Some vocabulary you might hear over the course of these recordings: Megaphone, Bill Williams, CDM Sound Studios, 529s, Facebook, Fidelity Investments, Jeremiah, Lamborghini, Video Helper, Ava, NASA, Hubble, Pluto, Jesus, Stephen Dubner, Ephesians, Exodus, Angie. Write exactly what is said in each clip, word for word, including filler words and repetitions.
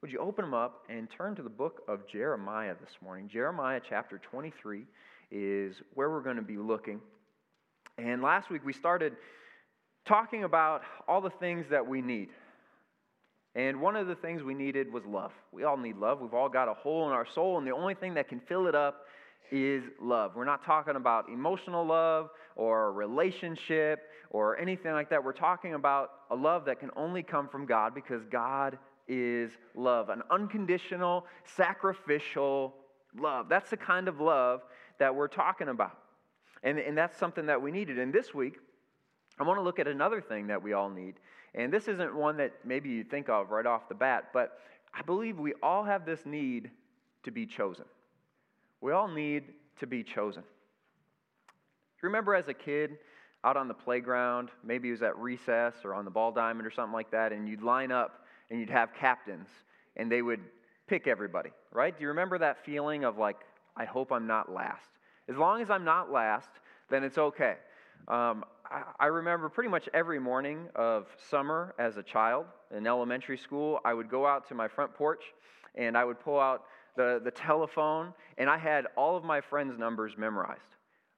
Would you open them up and turn to the book of Jeremiah this morning? Jeremiah chapter twenty-three is where we're going to be looking. And last week we started talking about all the things that we need. And one of the things we needed was love. We all need love. We've all got a hole in our soul, and the only thing that can fill it up is love. We're not talking about emotional love or a relationship or anything like that. We're talking about a love that can only come from God, because God is love, an unconditional, sacrificial love. That's the kind of love that we're talking about. And, and that's something that we needed. And this week, I want to look at another thing that we all need. And this isn't one that maybe you think of right off the bat, but I believe we all have this need to be chosen. We all need to be chosen. Remember as a kid, out on the playground, maybe it was at recess or on the ball diamond or something like that, and you'd line up and you'd have captains, and they would pick everybody, right? Do you remember that feeling of like, I hope I'm not last? As long as I'm not last, then it's okay. Um, I, I remember pretty much every morning of summer as a child in elementary school, I would go out to my front porch, and I would pull out the, the telephone, and I had all of my friends' numbers memorized.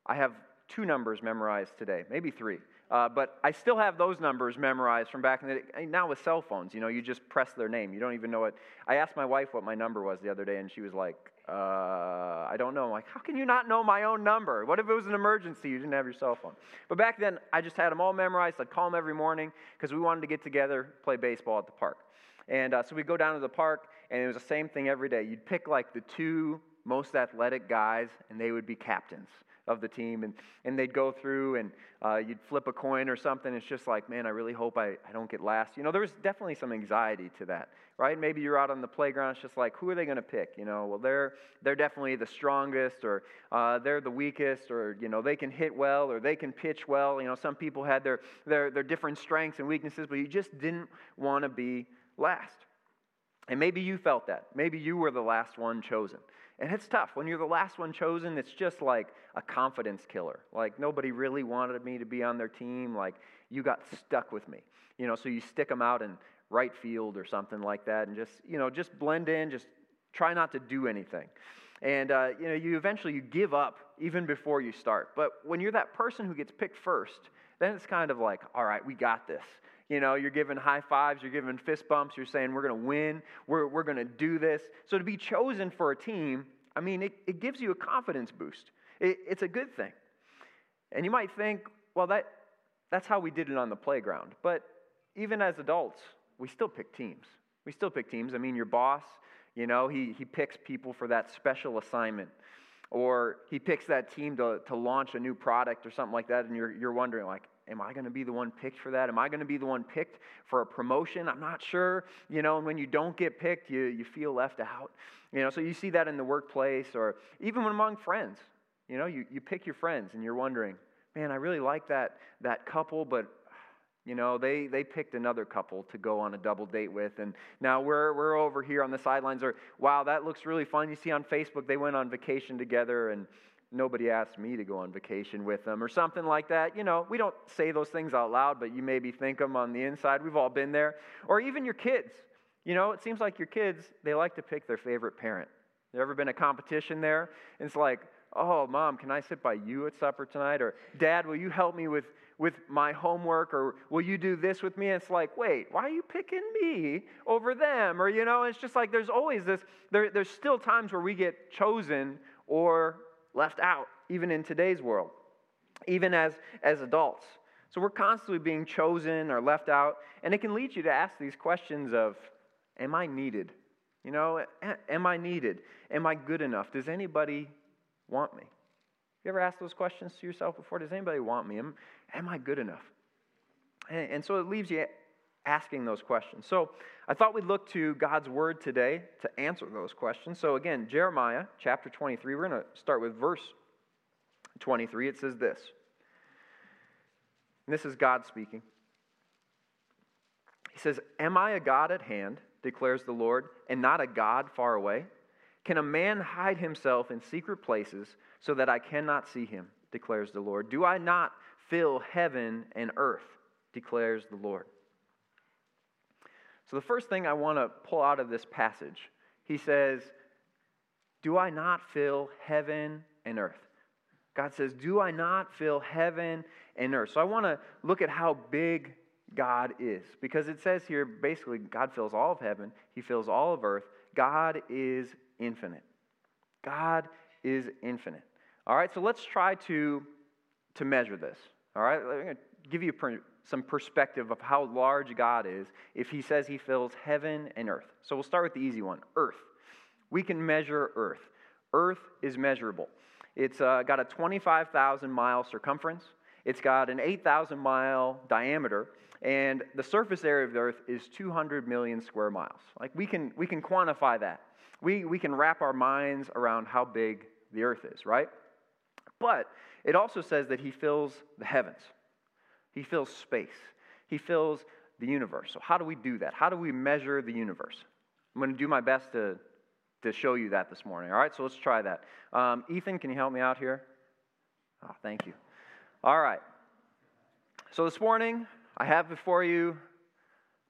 I have two numbers memorized today, maybe three. Uh, but I still have those numbers memorized from back in the day. Now with cell phones, you know, you just press their name. You don't even know it. I asked my wife what my number was the other day, and she was like, uh, I don't know. I'm like, how can you not know my own number? What if it was an emergency? You didn't have your cell phone. But back then, I just had them all memorized. I'd call them every morning because we wanted to get together, play baseball at the park. And uh, so we'd go down to the park, and it was the same thing every day. You'd pick like the two most athletic guys, and they would be captains of the team, and, and they'd go through, and uh, you'd flip a coin or something. It's just like, man, I really hope I, I don't get last. You know, there was definitely some anxiety to that, right? Maybe you're out on the playground. It's just like, who are they going to pick? You know, well, they're they're definitely the strongest, or uh, they're the weakest, or, you know, they can hit well, or they can pitch well. You know, some people had their their, their different strengths and weaknesses, but you just didn't want to be last. And maybe you felt that. Maybe you were the last one chosen. And it's tough. When you're the last one chosen, it's just like a confidence killer. Like, nobody really wanted me to be on their team. Like, you got stuck with me. You know, so you stick them out in right field or something like that, and just, you know, just blend in, just try not to do anything. And, uh, you know, you eventually you give up even before you start. But when you're that person who gets picked first, then it's kind of like, all right, we got this. You know, you're giving high fives, you're giving fist bumps, you're saying we're going to win, we're we're going to do this. So to be chosen for a team, I mean, it, it gives you a confidence boost. It, it's a good thing. And you might think, well, that that's how we did it on the playground. But even as adults, we still pick teams. We still pick teams. I mean, your boss, you know, he he picks people for that special assignment. Or he picks that team to to launch a new product or something like that, and you're you're wondering, like, am I going to be the one picked for that? Am I going to be the one picked for a promotion? I'm not sure. You know, and when you don't get picked, you, you feel left out. You know, so you see that in the workplace or even among friends. You know, you, you pick your friends and you're wondering, man, I really like that that couple, but, you know, they, they picked another couple to go on a double date with, and now we're we're over here on the sidelines. Or, wow, that looks really fun. You see on Facebook, they went on vacation together, and nobody asked me to go on vacation with them or something like that. You know, we don't say those things out loud, but you maybe think them on the inside. We've all been there. Or even your kids. You know, it seems like your kids, they like to pick their favorite parent. There ever been a competition there? And it's like, oh, Mom, can I sit by you at supper tonight? Or, Dad, will you help me with, with my homework? Or will you do this with me? And it's like, wait, why are you picking me over them? Or, you know, it's just like there's always this, there, there's still times where we get chosen or left out, even in today's world, even as, as adults. So we're constantly being chosen or left out, and it can lead you to ask these questions of, am I needed? You know, am I needed? Am I good enough? Does anybody want me? You ever asked those questions to yourself before? Does anybody want me? Am, am I good enough? And, and so it leaves you asking those questions. So I thought we'd look to God's word today to answer those questions. So again, Jeremiah chapter twenty-three, we're going to start with verse twenty-three. It says this, and this is God speaking. He says, "Am I a God at hand, declares the Lord, and not a God far away? Can a man hide himself in secret places so that I cannot see him, declares the Lord? Do I not fill heaven and earth, declares the Lord?" So the first thing I want to pull out of this passage, he says, do I not fill heaven and earth? God says, do I not fill heaven and earth? So I want to look at how big God is, because it says here, basically, God fills all of heaven. He fills all of earth. God is infinite. God is infinite. All right, so let's try to, to measure this. All right, I'm going to give you per, some perspective of how large God is if he says he fills heaven and earth. So we'll start with the easy one, earth. We can measure earth. Earth is measurable. It's uh, got a twenty-five thousand mile circumference. It's got an eight thousand mile diameter. And the surface area of the earth is two hundred million square miles. Like we can we can quantify that. We we can wrap our minds around how big the earth is, right? But it also says that he fills the heavens. He fills space. He fills the universe. So how do we do that? How do we measure the universe? I'm going to do my best to, to show you that this morning. All right, so let's try that. Um, Ethan, can you help me out here? Oh, thank you. All right. So this morning, I have before you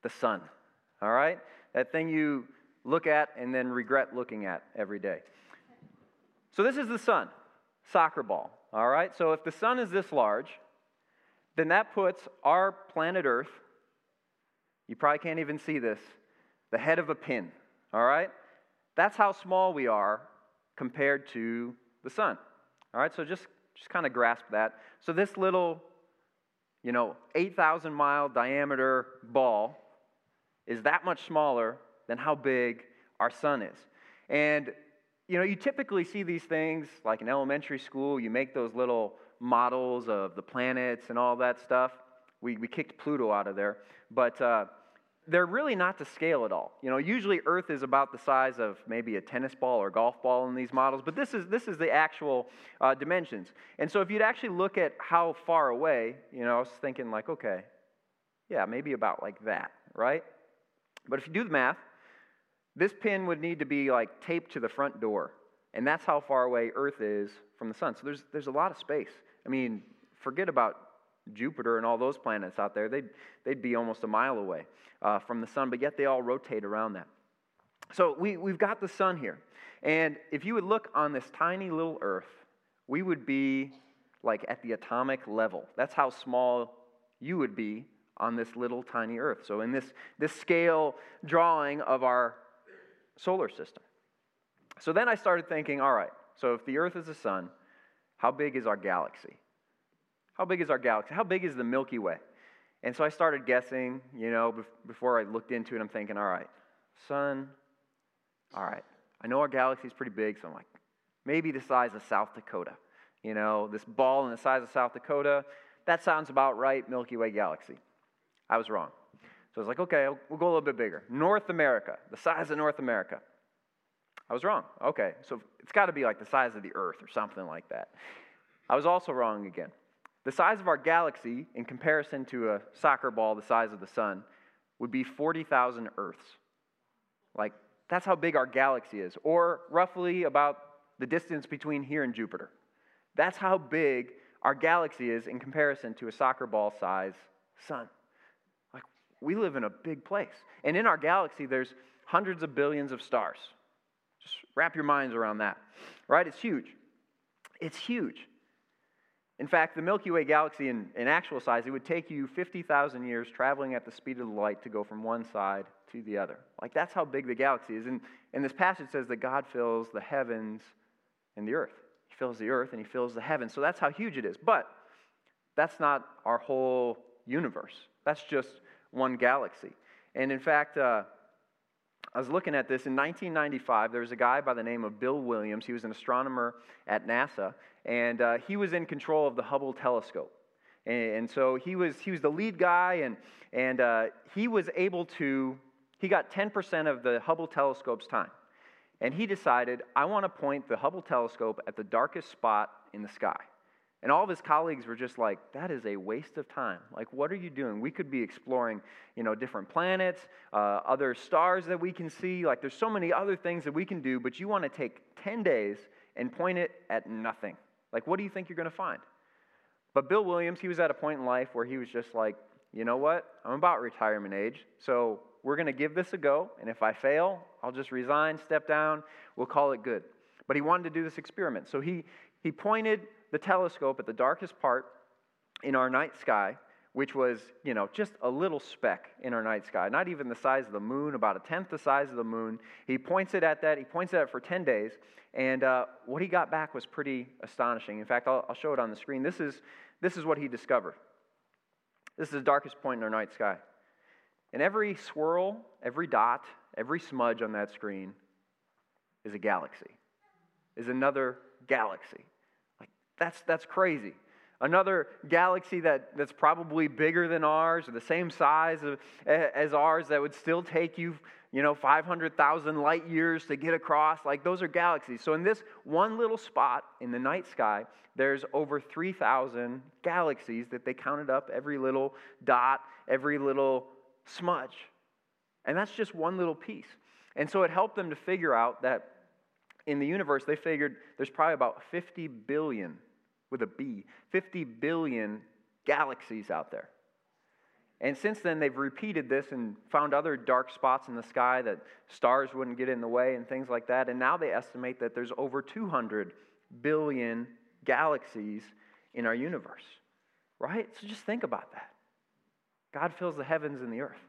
the sun. All right? That thing you look at and then regret looking at every day. So this is the sun, soccer ball. All right? So if the sun is this large, then that puts our planet Earth, you probably can't even see this, the head of a pin. All right? That's how small we are compared to the sun. All right? So just, just kind of grasp that. So this little, you know, eight thousand mile diameter ball is that much smaller than how big our sun is. And, you know, you typically see these things, like in elementary school, you make those little models of the planets and all that stuff. We we kicked Pluto out of there. But uh, they're really not to scale at all. You know, usually Earth is about the size of maybe a tennis ball or golf ball in these models, but this is this is the actual uh, dimensions. And so if you'd actually look at how far away, you know, I was thinking like, okay, yeah, maybe about like that, right? But if you do the math, this pin would need to be like taped to the front door, and that's how far away Earth is from the sun. So there's there's a lot of space. I mean, forget about Jupiter and all those planets out there, they'd, they'd be almost a mile away uh, from the sun, but yet they all rotate around that. So we, we've got the sun here. And if you would look on this tiny little Earth, we would be like at the atomic level. That's how small you would be on this little tiny Earth. So in this, this scale drawing of our solar system. So then I started thinking, all right, so if the Earth is the sun, how big is our galaxy? How big is our galaxy? How big is the Milky Way? And so I started guessing, you know, before I looked into it, I'm thinking, all right, sun, all right. I know our galaxy is pretty big, so I'm like, maybe the size of South Dakota. You know, this ball in the size of South Dakota, that sounds about right, Milky Way galaxy. I was wrong. So I was like, okay, we'll go a little bit bigger. North America, the size of North America. I was wrong. Okay, so it's got to be like the size of the Earth or something like that. I was also wrong again. The size of our galaxy, in comparison to a soccer ball the size of the sun, would be forty thousand Earths. Like, that's how big our galaxy is, or roughly about the distance between here and Jupiter. That's how big our galaxy is in comparison to a soccer ball size sun. Like, we live in a big place. And in our galaxy, there's hundreds of billions of stars. Just wrap your minds around that, right? It's huge. It's huge. In fact, the Milky Way galaxy in, in actual size, it would take you fifty thousand years traveling at the speed of the light to go from one side to the other. Like, that's how big the galaxy is. And, and this passage says that God fills the heavens and the earth. He fills the earth and he fills the heavens. So that's how huge it is. But that's not our whole universe. That's just one galaxy. And in fact, uh, I was looking at this. In nineteen ninety-five, there was a guy by the name of Bill Williams. He was an astronomer at NASA, and uh, he was in control of the Hubble telescope. And, and so he was he was the lead guy, and, and uh, he was able to, he got ten percent of the Hubble telescope's time. And he decided, I want to point the Hubble telescope at the darkest spot in the sky. And all of his colleagues were just like, that is a waste of time. Like, what are you doing? We could be exploring, you know, different planets, uh, other stars that we can see. Like, there's so many other things that we can do, but you want to take ten days and point it at nothing. Like, what do you think you're going to find? But Bill Williams, he was at a point in life where he was just like, you know what? I'm about retirement age, so we're going to give this a go, and if I fail, I'll just resign, step down, we'll call it good. But he wanted to do this experiment. So he, he pointed the telescope at the darkest part in our night sky, which was, you know, just a little speck in our night sky, not even the size of the moon, about a tenth the size of the moon. He points it at that. He points it at for ten days, and uh, what he got back was pretty astonishing. In fact, I'll, I'll show it on the screen. This is, this is what he discovered. This is the darkest point in our night sky. And every swirl, every dot, every smudge on that screen is a galaxy, is another galaxy. Like, that's, that's crazy. Another galaxy that, that's probably bigger than ours, or the same size of, as ours, that would still take you, you know, five hundred thousand light years to get across. Like, those are galaxies. So in this one little spot in the night sky, there's over three thousand galaxies that they counted up, every little dot, every little smudge. And that's just one little piece. And so it helped them to figure out that in the universe, they figured there's probably about fifty billion with a B, fifty billion galaxies out there. And since then, they've repeated this and found other dark spots in the sky that stars wouldn't get in the way and things like that. And now they estimate that there's over two hundred billion galaxies in our universe, right? So just think about that. God fills the heavens and the earth.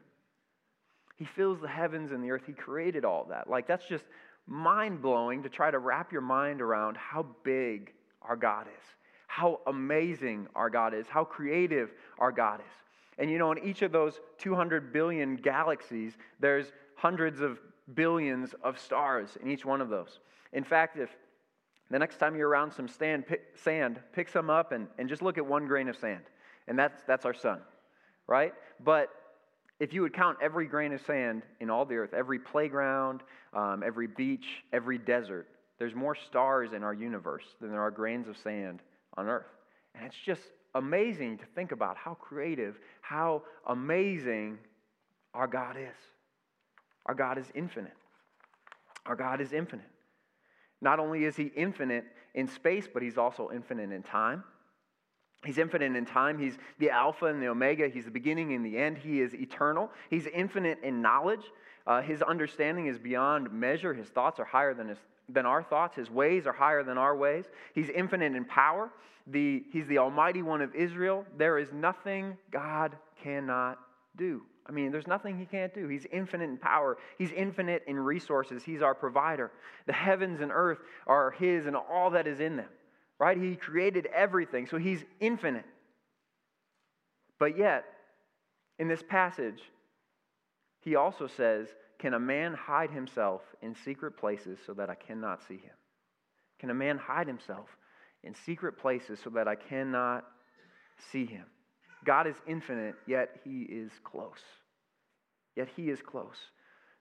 He fills the heavens and the earth. He created all that. Like, that's just mind-blowing to try to wrap your mind around how big our God is, how amazing our God is, how creative our God is. And you know, in each of those two hundred billion galaxies, there's hundreds of billions of stars in each one of those. In fact, if the next time you're around some stand, pick, sand, pick some up and, and just look at one grain of sand. And that's, that's our sun, right? But if you would count every grain of sand in all the earth, every playground, um, every beach, every desert, there's more stars in our universe than there are grains of sand on earth. And it's just amazing to think about how creative, how amazing our God is. Our God is infinite. Our God is infinite. Not only is he infinite in space, but he's also infinite in time. He's infinite in time. He's the Alpha and the Omega. He's the beginning and the end. He is eternal. He's infinite in knowledge. Uh, his understanding is beyond measure. His thoughts are higher than his than our thoughts. His ways are higher than our ways. He's infinite in power. The, he's the Almighty One of Israel. There is nothing God cannot do. I mean, there's nothing he can't do. He's infinite in power. He's infinite in resources. He's our provider. The heavens and earth are his and all that is in them, right? He created everything, so he's infinite. But yet, in this passage, he also says, can a man hide himself in secret places so that I cannot see him? Can a man hide himself in secret places so that I cannot see him? God is infinite, yet he is close. Yet he is close.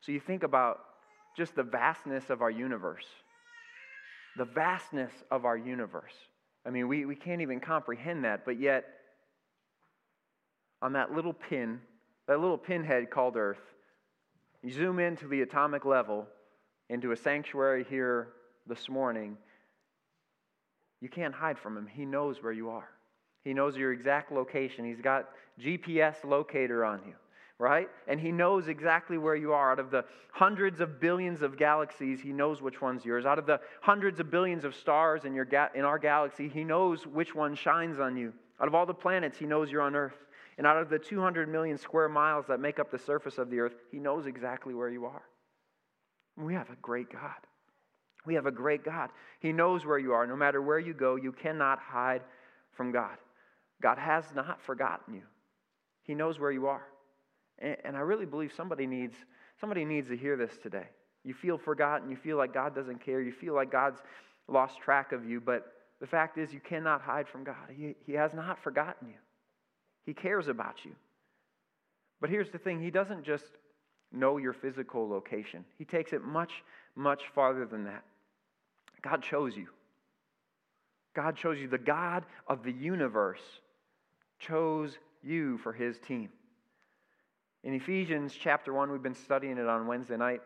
So you think about just the vastness of our universe. The vastness of our universe. I mean, we, we can't even comprehend that, but yet on that little pin, that little pinhead called Earth, you zoom into the atomic level, into a sanctuary here this morning, you can't hide from him. He knows where you are. He knows your exact location. He's got G P S locator on you, right? And he knows exactly where you are. Out of the hundreds of billions of galaxies, he knows which one's yours. Out of the hundreds of billions of stars in your ga- in our galaxy, he knows which one shines on you. Out of all the planets, he knows you're on Earth. And out of the two hundred million square miles that make up the surface of the earth, he knows exactly where you are. We have a great God. We have a great God. He knows where you are. No matter where you go, you cannot hide from God. God has not forgotten you. He knows where you are. And, and I really believe somebody needs, somebody needs to hear this today. You feel forgotten. You feel like God doesn't care. You feel like God's lost track of you. But the fact is, you cannot hide from God. He, he has not forgotten you. He cares about you. But here's the thing. He doesn't just know your physical location. He takes it much, much farther than that. God chose you. God chose you. The God of the universe chose you for his team. In Ephesians chapter one, we've been studying it on Wednesday night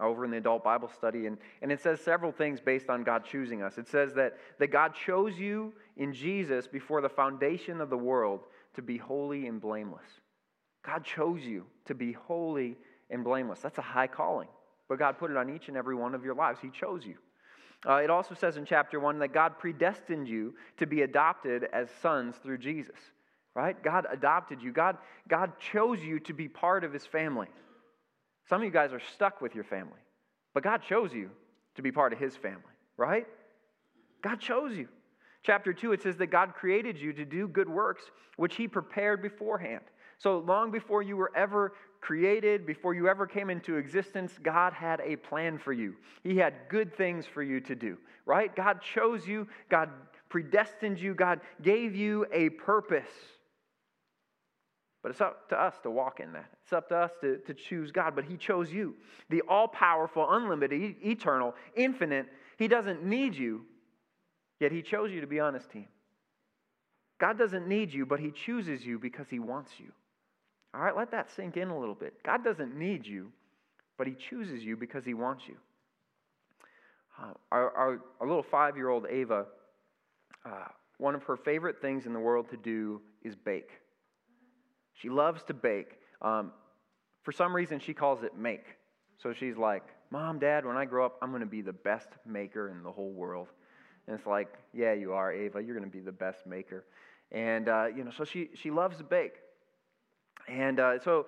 over in the adult Bible study, and, and it says several things based on God choosing us. It says that, that God chose you in Jesus before the foundation of the world to be holy and blameless. God chose you to be holy and blameless. That's a high calling, but God put it on each and every one of your lives. He chose you. Uh, it also says in chapter one that God predestined you to be adopted as sons through Jesus, right? God adopted you. God, God chose you to be part of his family. Some of you guys are stuck with your family, but God chose you to be part of his family, right? God chose you. Chapter two, it says that God created you to do good works, which he prepared beforehand. So long before you were ever created, before you ever came into existence, God had a plan for you. He had good things for you to do, right? God chose you. God predestined you. God gave you a purpose. But it's up to us to walk in that. It's up to us to, to choose God, but he chose you. The all-powerful, unlimited, eternal, infinite, he doesn't need you, yet he chose you to be on his team. God doesn't need you, but he chooses you because he wants you. All right, let that sink in a little bit. God doesn't need you, but he chooses you because he wants you. Uh, our, our, our little five-year-old Ava, uh, one of her favorite things in the world to do is bake. She loves to bake. Um, for some reason, she calls it make. So she's like, Mom, Dad, when I grow up, I'm going to be the best maker in the whole world. And it's like, yeah, you are, Ava. You're going to be the best maker. And, uh, you know, so she she loves to bake. And uh, so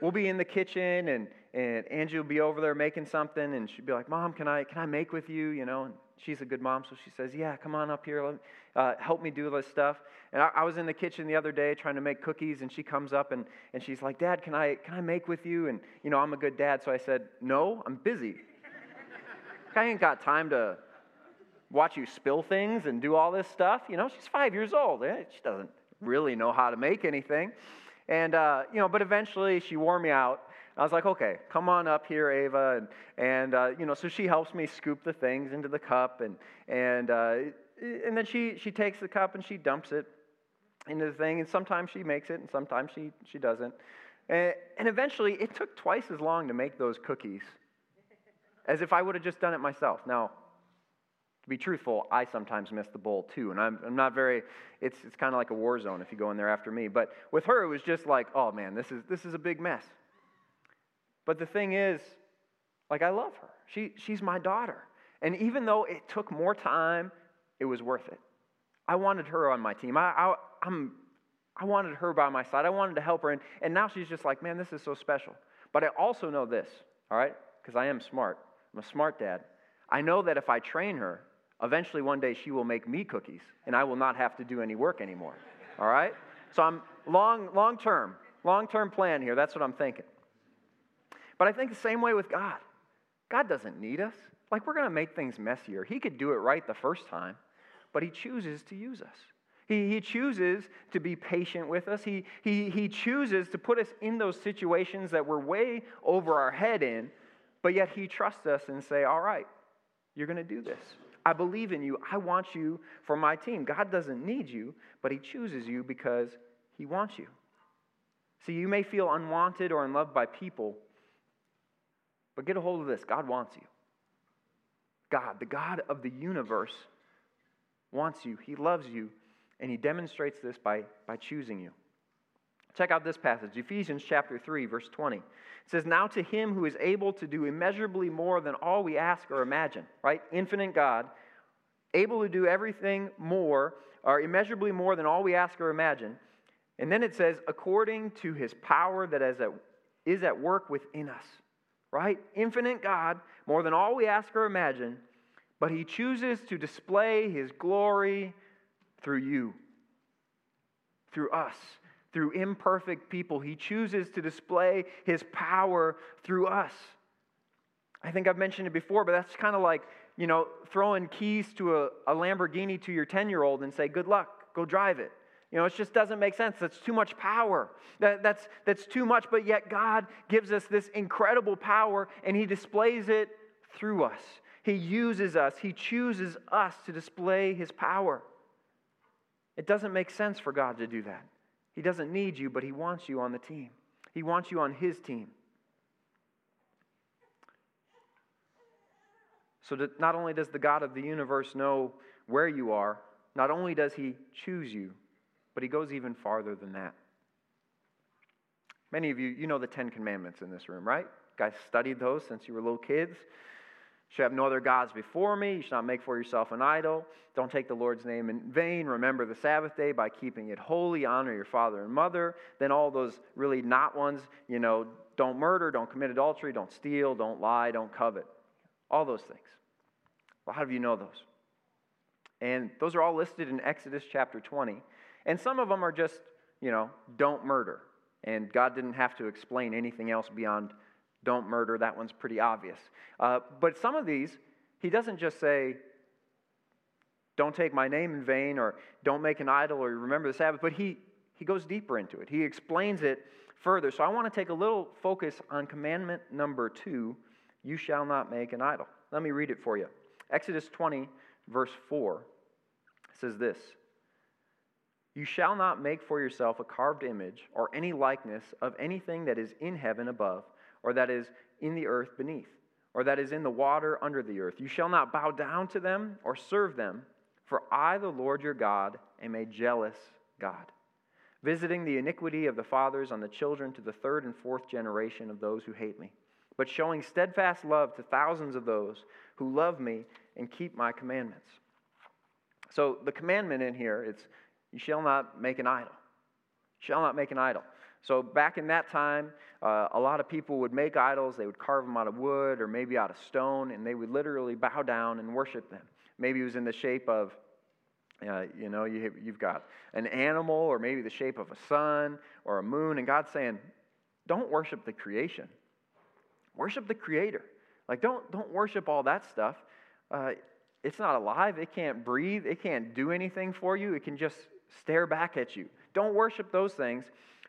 we'll be in the kitchen, and, and Angie will be over there making something, and she'll be like, Mom, can I can I make with you? You know, and she's a good mom, so she says, yeah, come on up here. Let me, uh, help me do this stuff. And I, I was in the kitchen the other day trying to make cookies, and she comes up, and, and she's like, Dad, can I can I make with you? And, you know, I'm a good dad, so I said, no, I'm busy. I ain't got time to watch you spill things and do all this stuff. You know, she's five years old. She doesn't really know how to make anything. And, uh, you know, but eventually she wore me out. I was like, okay, come on up here, Ava. And, and uh, you know, so she helps me scoop the things into the cup. And and uh, and then she, she takes the cup and she dumps it into the thing. And sometimes she makes it and sometimes she, she doesn't. And, and eventually it took twice as long to make those cookies as if I would have just done it myself. Now, to be truthful, I sometimes miss the bowl too, and I'm, I'm not very, it's it's kind of like a war zone if you go in there after me. But with her, it was just like, oh man, this is this is a big mess. But the thing is, like I love her. She she's my daughter. And even though it took more time, it was worth it. I wanted her on my team. I, I I'm I wanted her by my side. I wanted to help her, and, and now she's just like, man, this is so special. But I also know this, all right, because I am smart. I'm a smart dad. I know that if I train her, eventually one day she will make me cookies, and I will not have to do any work anymore, all right? So I'm long, long-term, long-term plan here. That's what I'm thinking. But I think the same way with God. God doesn't need us. Like, we're going to make things messier. He could do it right the first time, but he chooses to use us. He, he chooses to be patient with us. He, he, he chooses to put us in those situations that we're way over our head in, but yet he trusts us and say, all right, you're going to do this. I believe in you. I want you for my team. God doesn't need you, but he chooses you because he wants you. See, you may feel unwanted or unloved by people, but get a hold of this. God wants you. God, the God of the universe, wants you. He loves you, and he demonstrates this by, by choosing you. Check out this passage, Ephesians chapter three, verse twenty. It says, now to him who is able to do immeasurably more than all we ask or imagine, right? Infinite God, able to do everything more, or immeasurably more than all we ask or imagine. And then it says, according to his power that is at, is at work within us, right? Infinite God, more than all we ask or imagine, but he chooses to display his glory through you, through us. Through imperfect people, he chooses to display his power through us. I think I've mentioned it before, but that's kind of like, you know, throwing keys to a, a Lamborghini to your ten-year-old and say, good luck, go drive it. You know, it just doesn't make sense. That's too much power. That, that's, that's too much, but yet God gives us this incredible power, and he displays it through us. He uses us. He chooses us to display his power. It doesn't make sense for God to do that. He doesn't need you, but he wants you on the team. He wants you on his team. So that not only does the God of the universe know where you are, not only does he choose you, but he goes even farther than that. Many of you, you know the Ten Commandments in this room, right? You guys studied those since you were little kids. You should have no other gods before me. You should not make for yourself an idol. Don't take the Lord's name in vain. Remember the Sabbath day by keeping it holy. Honor your father and mother. Then all those really not ones, you know, don't murder, don't commit adultery, don't steal, don't lie, don't covet. All those things. Well, how do you know those? And those are all listed in Exodus chapter twenty. And some of them are just, you know, don't murder. And God didn't have to explain anything else beyond don't murder. That one's pretty obvious. Uh, but some of these, he doesn't just say, don't take my name in vain, or don't make an idol, or remember the Sabbath. But he, he goes deeper into it. He explains it further. So I want to take a little focus on commandment number two, you shall not make an idol. Let me read it for you. Exodus twenty, verse four says this. You shall not make for yourself a carved image or any likeness of anything that is in heaven above, or that is in the earth beneath, or that is in the water under the earth. You shall not bow down to them or serve them, for I, the Lord your God, am a jealous God, visiting the iniquity of the fathers on the children to the third and fourth generation of those who hate me, but showing steadfast love to thousands of those who love me and keep my commandments. So the commandment in here, it's, you shall not make an idol. Shall not make an idol. So back in that time, uh, a lot of people would make idols. They would carve them out of wood or maybe out of stone, and they would literally bow down and worship them. Maybe it was in the shape of, uh, you know, you have, you've got an animal, or maybe the shape of a sun or a moon, and God's saying, don't worship the creation. Worship the Creator. Like, don't, don't worship all that stuff. Uh, it's not alive. It can't breathe. It can't do anything for you. It can just stare back at you. Don't worship those things.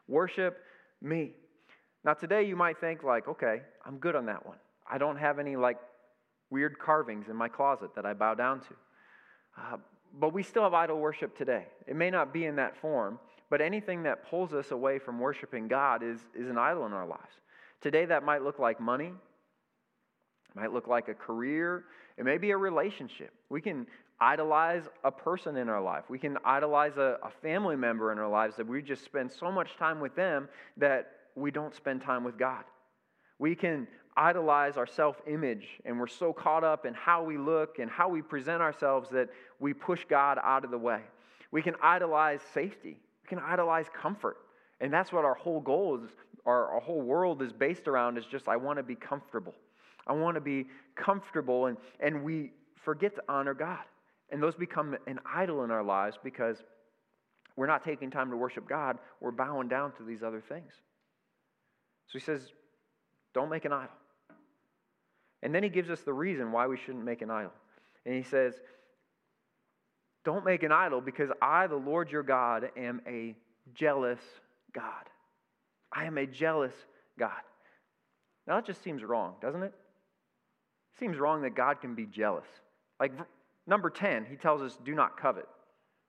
Worship me. Now, today you might think, like, okay, I'm good on that one. I don't have any, like, weird carvings in my closet that I bow down to. Uh, but we still have idol worship today. It may not be in that form, but anything that pulls us away from worshiping God is, is an idol in our lives. Today that might look like money. It might look like a career. It may be a relationship. We can idolize a person in our life. We can idolize a, a family member in our lives that we just spend so much time with them that we don't spend time with God. We can idolize our self-image, and we're so caught up in how we look and how we present ourselves that we push God out of the way. We can idolize safety. We can idolize comfort. And that's what our whole goal is, our, our whole world is based around, is just, I want to be comfortable. I want to be comfortable, and, and we forget to honor God. And those become an idol in our lives because we're not taking time to worship God. We're bowing down to these other things. So he says, don't make an idol. And then he gives us the reason why we shouldn't make an idol. And he says, don't make an idol because I, the Lord your God, am a jealous God. I am a jealous God. Now, that just seems wrong, doesn't it? It seems wrong that God can be jealous. Like, number ten, he tells us, do not covet,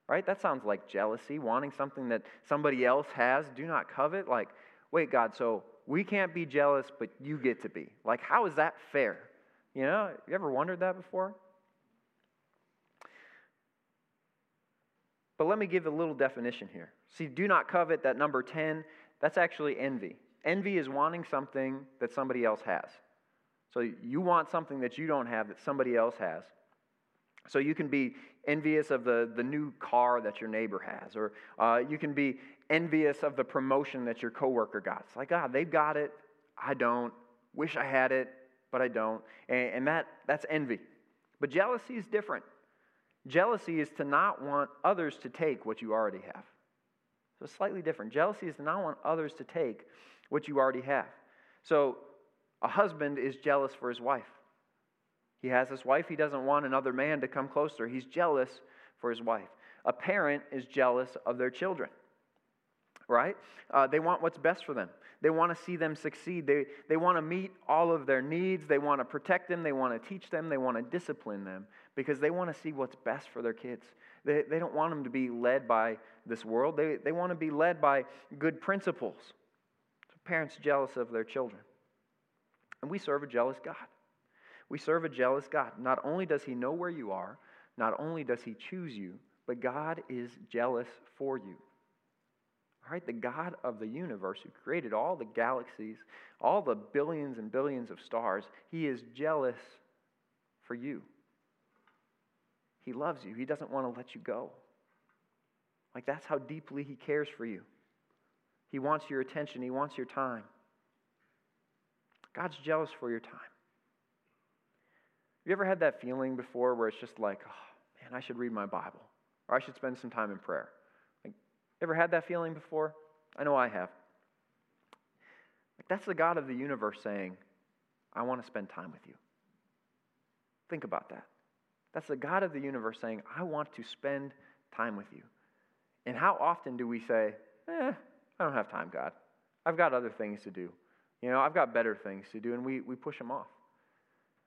right? That sounds like jealousy, wanting something that somebody else has. Do not covet. Like, wait, God, so we can't be jealous, but you get to be. Like, how is that fair? You know, you ever wondered that before? But let me give a little definition here. See, do not covet, that number ten, that's actually envy. Envy is wanting something that somebody else has. So you want something that you don't have that somebody else has. So you can be envious of the, the new car that your neighbor has, or uh, you can be envious of the promotion that your coworker got. It's like, ah, they've got it, I don't. Wish I had it, but I don't. And, and that that's envy. But jealousy is different. Jealousy is to not want others to take what you already have. So it's slightly different. Jealousy is to not want others to take what you already have. So a husband is jealous for his wife. He has this wife. He doesn't want another man to come closer. He's jealous for his wife. A parent is jealous of their children, right? Uh, they want what's best for them. They want to see them succeed. They, they want to meet all of their needs. They want to protect them. They want to teach them. They want to discipline them because they want to see what's best for their kids. They, they don't want them to be led by this world. They, they want to be led by good principles. So parents jealous of their children. And we serve a jealous God. We serve a jealous God. Not only does he know where you are, not only does he choose you, but God is jealous for you. right? The God of the universe who created all the galaxies, all the billions and billions of stars, he is jealous for you. He loves you. He doesn't want to let you go. Like, that's how deeply he cares for you. He wants your attention. He wants your time. God's jealous for your time. Have you ever had that feeling before where it's just like, oh, man, I should read my Bible, or I should spend some time in prayer? Like, ever had that feeling before? I know I have. Like, that's the God of the universe saying, I want to spend time with you. Think about that. That's the God of the universe saying, I want to spend time with you. And how often do we say, eh, I don't have time, God. I've got other things to do. You know, I've got better things to do, and we, we push them off.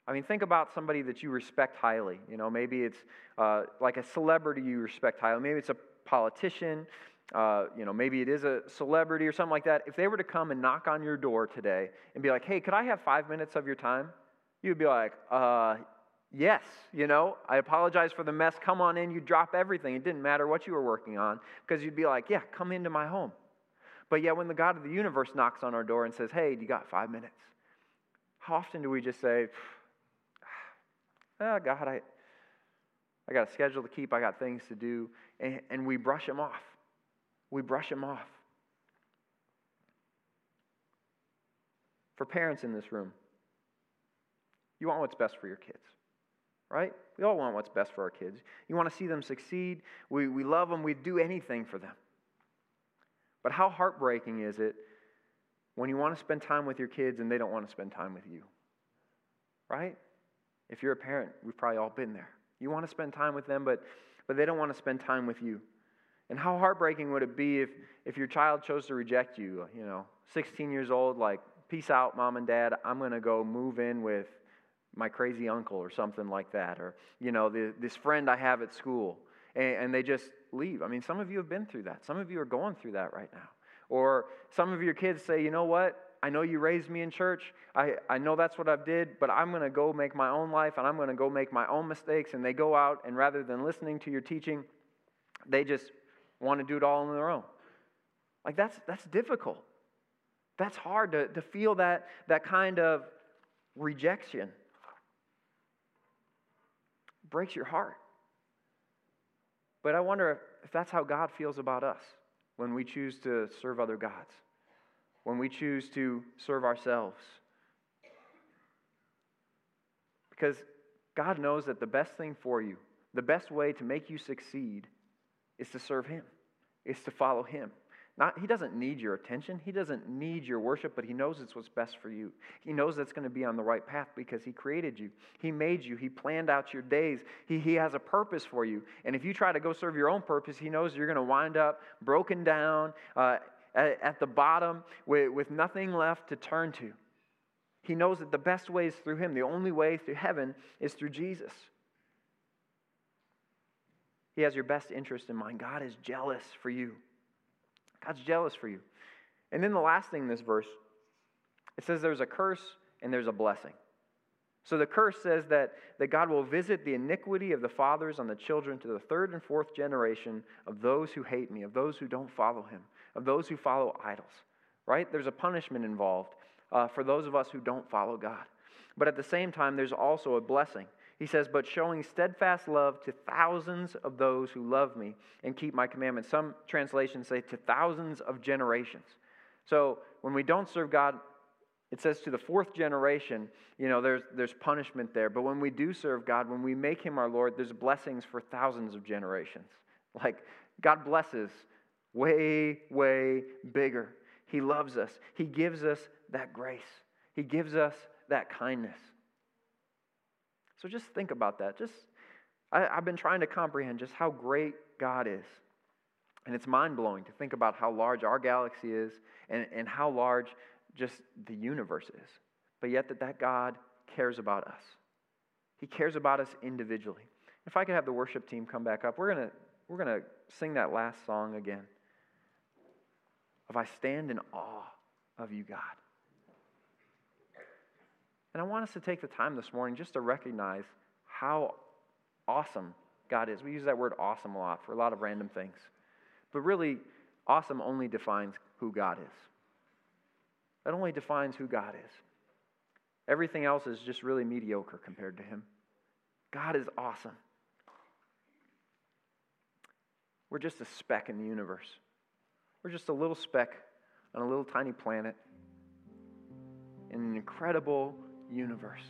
I mean, think about somebody that you respect highly. You know, maybe it's uh, like a celebrity you respect highly. Maybe it's a politician. Uh, you know, maybe it is a celebrity or something like that. If they were to come and knock on your door today and be like, hey, could I have five minutes of your time? You'd be like, uh, yes, you know, I apologize for the mess. Come on in. You drop everything. It didn't matter what you were working on, because you'd be like, yeah, come into my home. But yet when the God of the universe knocks on our door and says, hey, you got five minutes? How often do we just say, oh, God, I I got a schedule to keep. I got things to do. And, and we brush him off. We brush him off. For parents in this room, you want what's best for your kids, right? We all want what's best for our kids. You want to see them succeed. We, we love them. We'd do anything for them. But how heartbreaking is it when you want to spend time with your kids and they don't want to spend time with you, right? If you're a parent, we've probably all been there. You want to spend time with them, but, but they don't want to spend time with you. And how heartbreaking would it be if, if your child chose to reject you, you know, sixteen years old, like, peace out, mom and dad, I'm going to go move in with my crazy uncle or something like that, or, you know, the, this friend I have at school, and, and they just leave. I mean, some of you have been through that. Some of you are going through that right now. Or some of your kids say, you know what? I know you raised me in church. I, I know that's what I did, but I'm going to go make my own life, and I'm going to go make my own mistakes. And they go out, and rather than listening to your teaching, they just want to do it all on their own. Like, that's that's difficult. That's hard to, to feel that that kind of rejection. It breaks your heart. But I wonder if, if that's how God feels about us when we choose to serve other gods, when we choose to serve ourselves. Because God knows that the best thing for you, the best way to make you succeed, is to serve him, is to follow him. Not, he doesn't need your attention. He doesn't need your worship, but he knows it's what's best for you. He knows that's going to be on the right path because he created you. He made you. He planned out your days. He, he has a purpose for you. And if you try to go serve your own purpose, he knows you're going to wind up broken down, uh, at, at the bottom with, with nothing left to turn to. He knows that the best way is through him. The only way through heaven is through Jesus. He has your best interest in mind. God is jealous for you. God's jealous for you. And then the last thing in this verse, it says there's a curse and there's a blessing. So the curse says that, that God will visit the iniquity of the fathers on the children to the third and fourth generation of those who hate me, of those who don't follow him, of those who follow idols, right? There's a punishment involved uh, for those of us who don't follow God. But at the same time, there's also a blessing. He says, but showing steadfast love to thousands of those who love me and keep my commandments. Some translations say to thousands of generations. So when we don't serve God, it says to the fourth generation, you know, there's, there's punishment there. But when we do serve God, when we make him our Lord, there's blessings for thousands of generations. Like, God blesses way, way bigger. He loves us. He gives us that grace. He gives us that kindness. So just think about that. Just, I, I've been trying to comprehend just how great God is. And it's mind-blowing to think about how large our galaxy is and, and how large just the universe is. But yet that, that God cares about us. He cares about us individually. If I could have the worship team come back up, we're gonna we're gonna sing that last song again. Of I stand in awe of you, God. And I want us to take the time this morning just to recognize how awesome God is. We use that word awesome a lot for a lot of random things. But really, Awesome only defines who God is. That only defines who God is. Everything else is just really mediocre compared to him. God is awesome. We're just a speck in the universe. We're just a little speck on a little tiny planet in an incredible universe.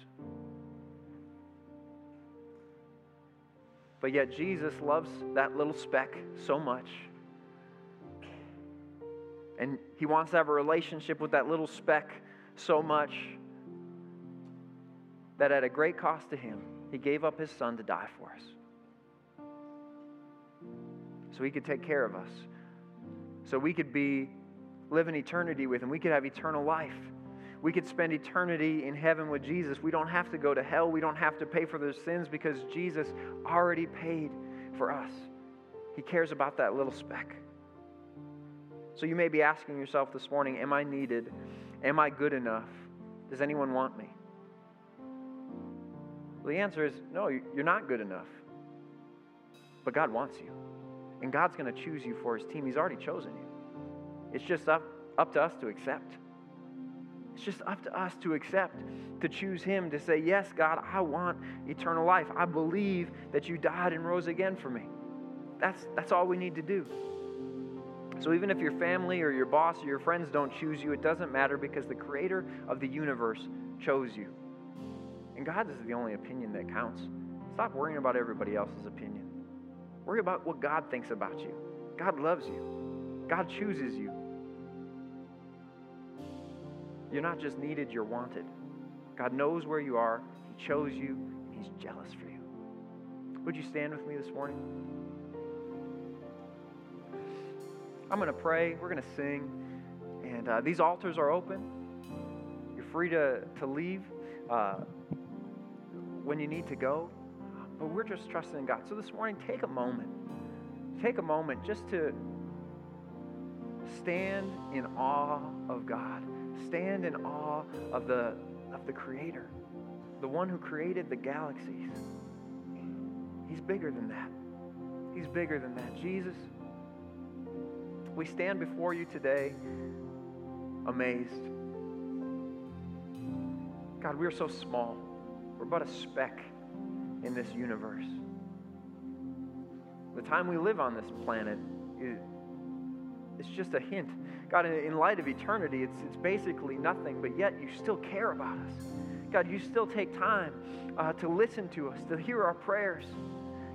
But yet Jesus loves that little speck so much. And he wants to have a relationship with that little speck so much that at a great cost to him, he gave up his son to die for us. So he could take care of us. So we could be live in eternity with him. We could have eternal life. We could spend eternity in heaven with Jesus. We don't have to go to hell. We don't have to pay for those sins because Jesus already paid for us. He cares about that little speck. So you may be asking yourself this morning, am I needed? Am I good enough? Does anyone want me? Well, the answer is no, you're not good enough. But God wants you. And God's going to choose you for his team. He's already chosen you. It's just up, up to us to accept. It's just up to us to accept, to choose him, to say, yes, God, I want eternal life. I believe that you died and rose again for me. That's, that's all we need to do. So even if your family or your boss or your friends don't choose you, it doesn't matter because the creator of the universe chose you. And God's is the only opinion that counts. Stop worrying about everybody else's opinion. Worry about what God thinks about you. God loves you. God chooses you. You're not just needed, you're wanted. God knows where you are. He chose you. And he's jealous for you. Would you stand with me this morning? I'm going to pray. We're going to sing. And uh, these altars are open. You're free to, to leave uh, when you need to go. But we're just trusting in God. So this morning, take a moment. Take a moment just to stand in awe of God. Stand in awe of the, of the Creator, the one who created the galaxies. He's bigger than that. He's bigger than that. Jesus, we stand before you today amazed. God, we are so small. We're but a speck in this universe. The time we live on this planet is it's just a hint. God, in light of eternity, it's, it's basically nothing, but yet you still care about us. God, you still take time uh, to listen to us, to hear our prayers.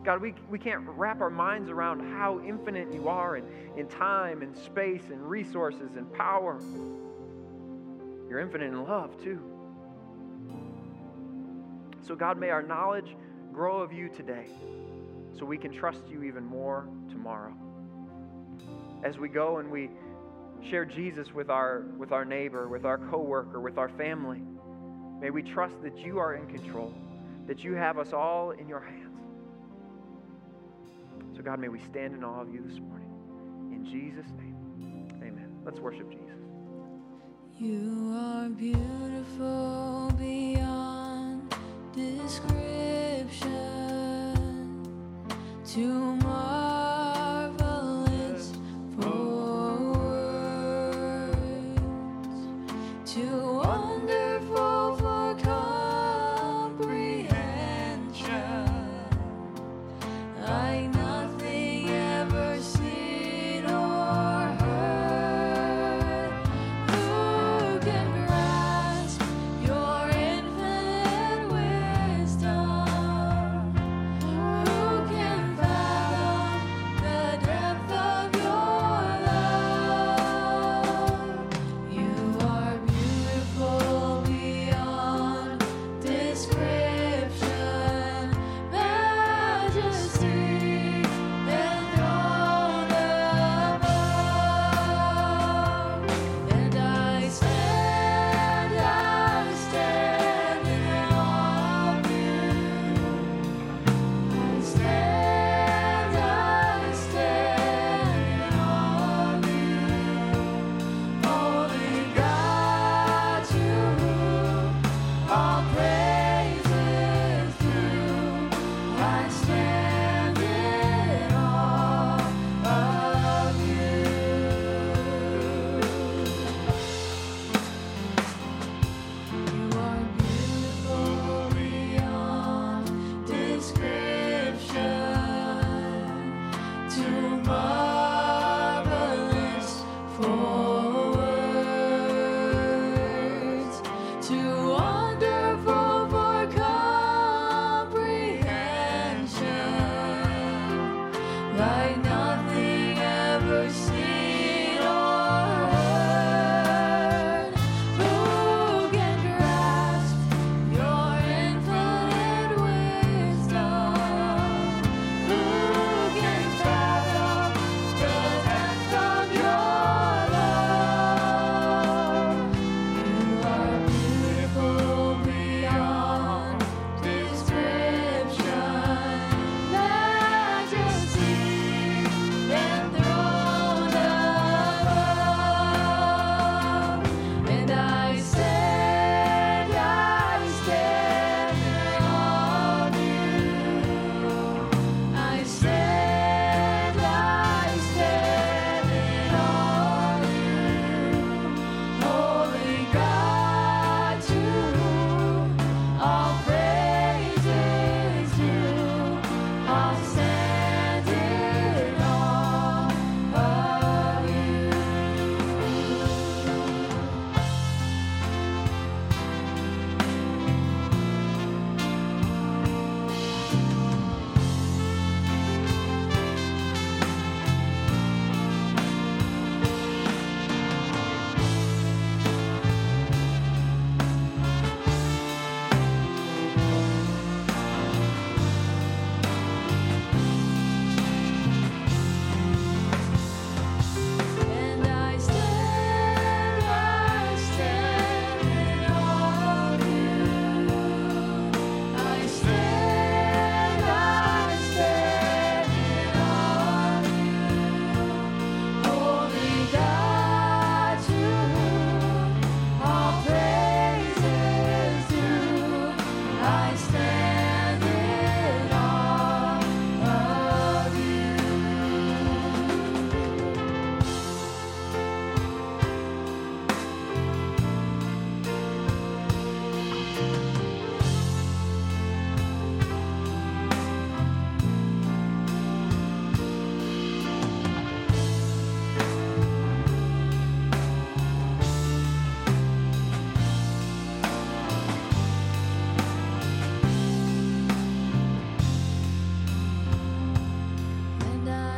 God, we, we can't wrap our minds around how infinite you are in, in time and space and resources and power. You're infinite in love, too. So, God, may our knowledge grow of you today so we can trust you even more tomorrow. As we go and we share Jesus with our with our neighbor, with our coworker, with our family, may we trust that you are in control, that you have us all in your hands. So God, may we stand in awe of you this morning. In Jesus' name, amen. Let's worship Jesus. You are beautiful beyond